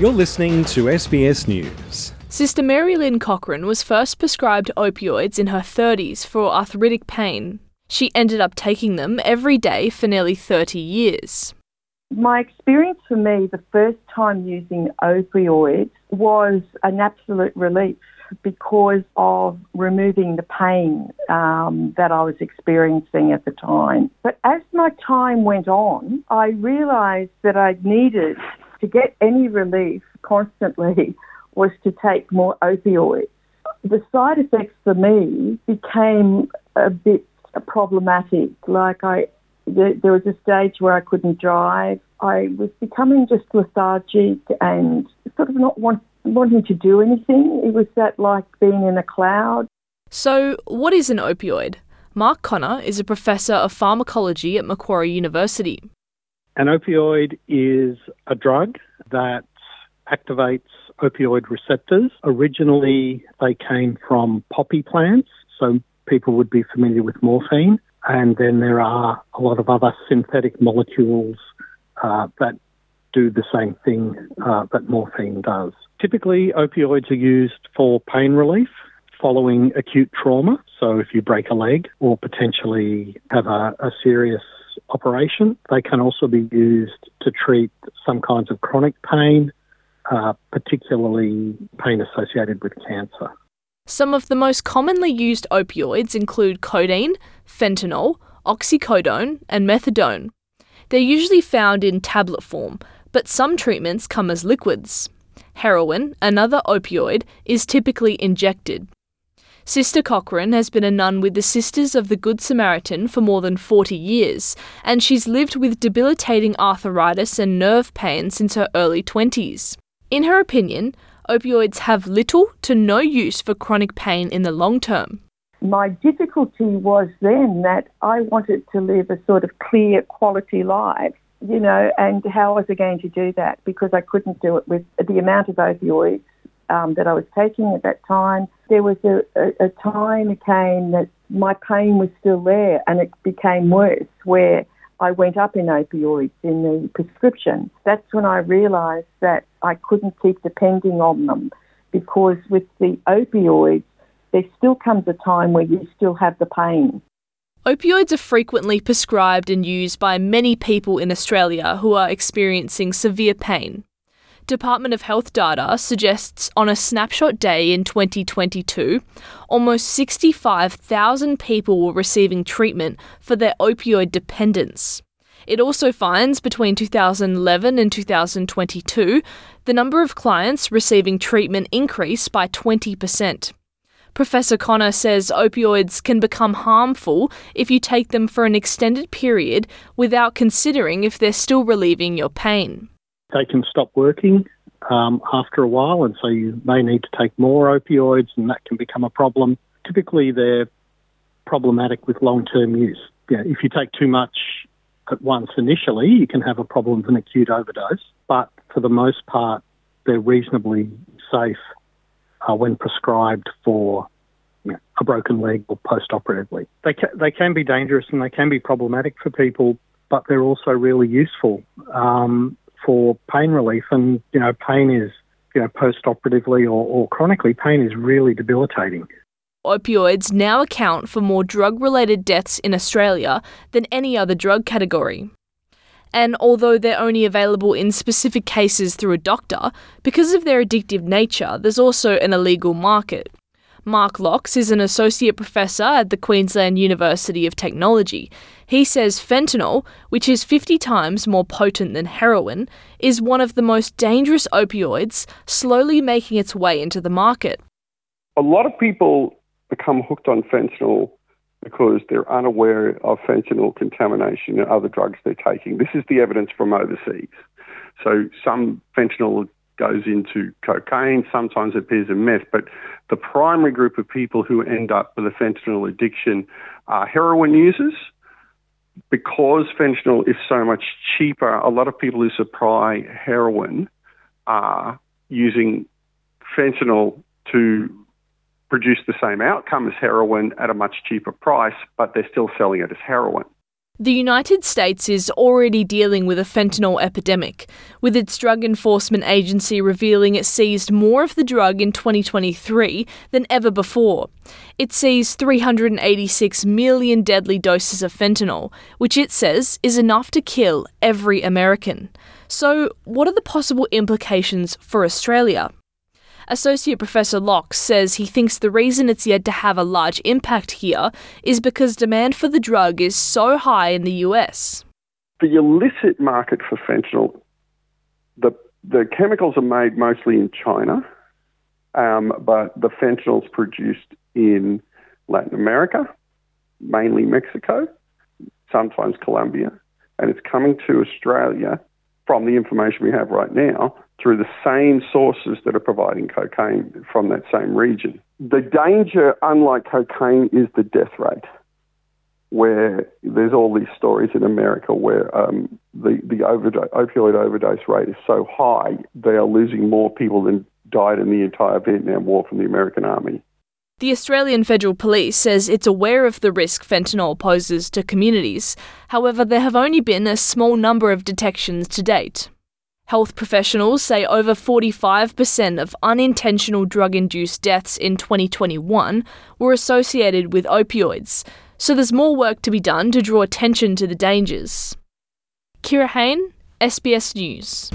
You're listening to SBS News. Sister Mary Lynn Cochran was first prescribed opioids in her 30s for arthritic pain. She ended up taking them every day for nearly 30 years. My experience for me, the first time using opioids, was an absolute relief because of removing the pain that I was experiencing at the time. But as my time went on, I realised that I needed to get any relief constantly was to take more opioids. The side effects for me became a bit problematic. Like there was a stage where I couldn't drive. I was becoming just lethargic and sort of not wanting to do anything. It was that like being in a cloud. So what is an opioid? Mark Connor is a professor of pharmacology at Macquarie University. An opioid is a drug that activates opioid receptors. Originally, they came from poppy plants, so people would be familiar with morphine. And then there are a lot of other synthetic molecules that do the same thing that morphine does. Typically, opioids are used for pain relief following acute trauma. So if you break a leg or potentially have a serious operation. They can also be used to treat some kinds of chronic pain, particularly pain associated with cancer. Some of the most commonly used opioids include codeine, fentanyl, oxycodone and methadone. They're usually found in tablet form, but some treatments come as liquids. Heroin, another opioid, is typically injected. Sister Cochran has been a nun with the Sisters of the Good Samaritan for more than 40 years, and she's lived with debilitating arthritis and nerve pain since her early 20s. In her opinion, opioids have little to no use for chronic pain in the long term. My difficulty was then that I wanted to live a sort of clear, quality life, you know, and how was I going to do that? Because I couldn't do it with the amount of opioids that I was taking at that time. There was a time came that my pain was still there and it became worse where I went up in opioids in the prescription. That's when I realised that I couldn't keep depending on them because with the opioids, there still comes a time where you still have the pain. Opioids are frequently prescribed and used by many people in Australia who are experiencing severe pain. Department of Health data suggests on a snapshot day in 2022, almost 65,000 people were receiving treatment for their opioid dependence. It also finds between 2011 and 2022, the number of clients receiving treatment increased by 20%. Professor Connor says opioids can become harmful if you take them for an extended period without considering if they're still relieving your pain. They can stop working after a while, and so you may need to take more opioids, and that can become a problem. Typically, they're problematic with long-term use. Yeah, if you take too much at once initially, you can have a problem with an acute overdose, but for the most part, they're reasonably safe when prescribed for a broken leg or post-operatively. They can be dangerous and they can be problematic for people, but they're also really useful for pain relief, and pain is post-operatively or chronically, pain is really debilitating. Opioids now account for more drug-related deaths in Australia than any other drug category. And although they're only available in specific cases through a doctor, because of their addictive nature, there's also an illegal market. Mark Locks is an associate professor at the Queensland University of Technology. He says fentanyl, which is 50 times more potent than heroin, is one of the most dangerous opioids, slowly making its way into the market. A lot of people become hooked on fentanyl because they're unaware of fentanyl contamination and other drugs they're taking. This is the evidence from overseas. So some fentanyl goes into cocaine, sometimes it appears in meth, but the primary group of people who end up with a fentanyl addiction are heroin users. Because fentanyl is so much cheaper, a lot of people who supply heroin are using fentanyl to produce the same outcome as heroin at a much cheaper price, but they're still selling it as heroin. The United States is already dealing with a fentanyl epidemic, with its Drug Enforcement Agency revealing it seized more of the drug in 2023 than ever before. It seized 386 million deadly doses of fentanyl, which it says is enough to kill every American. So, what are the possible implications for Australia? Associate Professor Locks says he thinks the reason it's yet to have a large impact here is because demand for the drug is so high in the US. The illicit market for fentanyl, the chemicals are made mostly in China, but the fentanyl's produced in Latin America, mainly Mexico, sometimes Colombia, and it's coming to Australia from the information we have right now, through the same sources that are providing cocaine from that same region. The danger, unlike cocaine, is the death rate, where there's all these stories in America where the opioid overdose rate is so high, they are losing more people than died in the entire Vietnam War from the American Army. The Australian Federal Police says it's aware of the risk fentanyl poses to communities. However, there have only been a small number of detections to date. Health professionals say over 45% of unintentional drug-induced deaths in 2021 were associated with opioids, so there's more work to be done to draw attention to the dangers. Kira Hain, SBS News.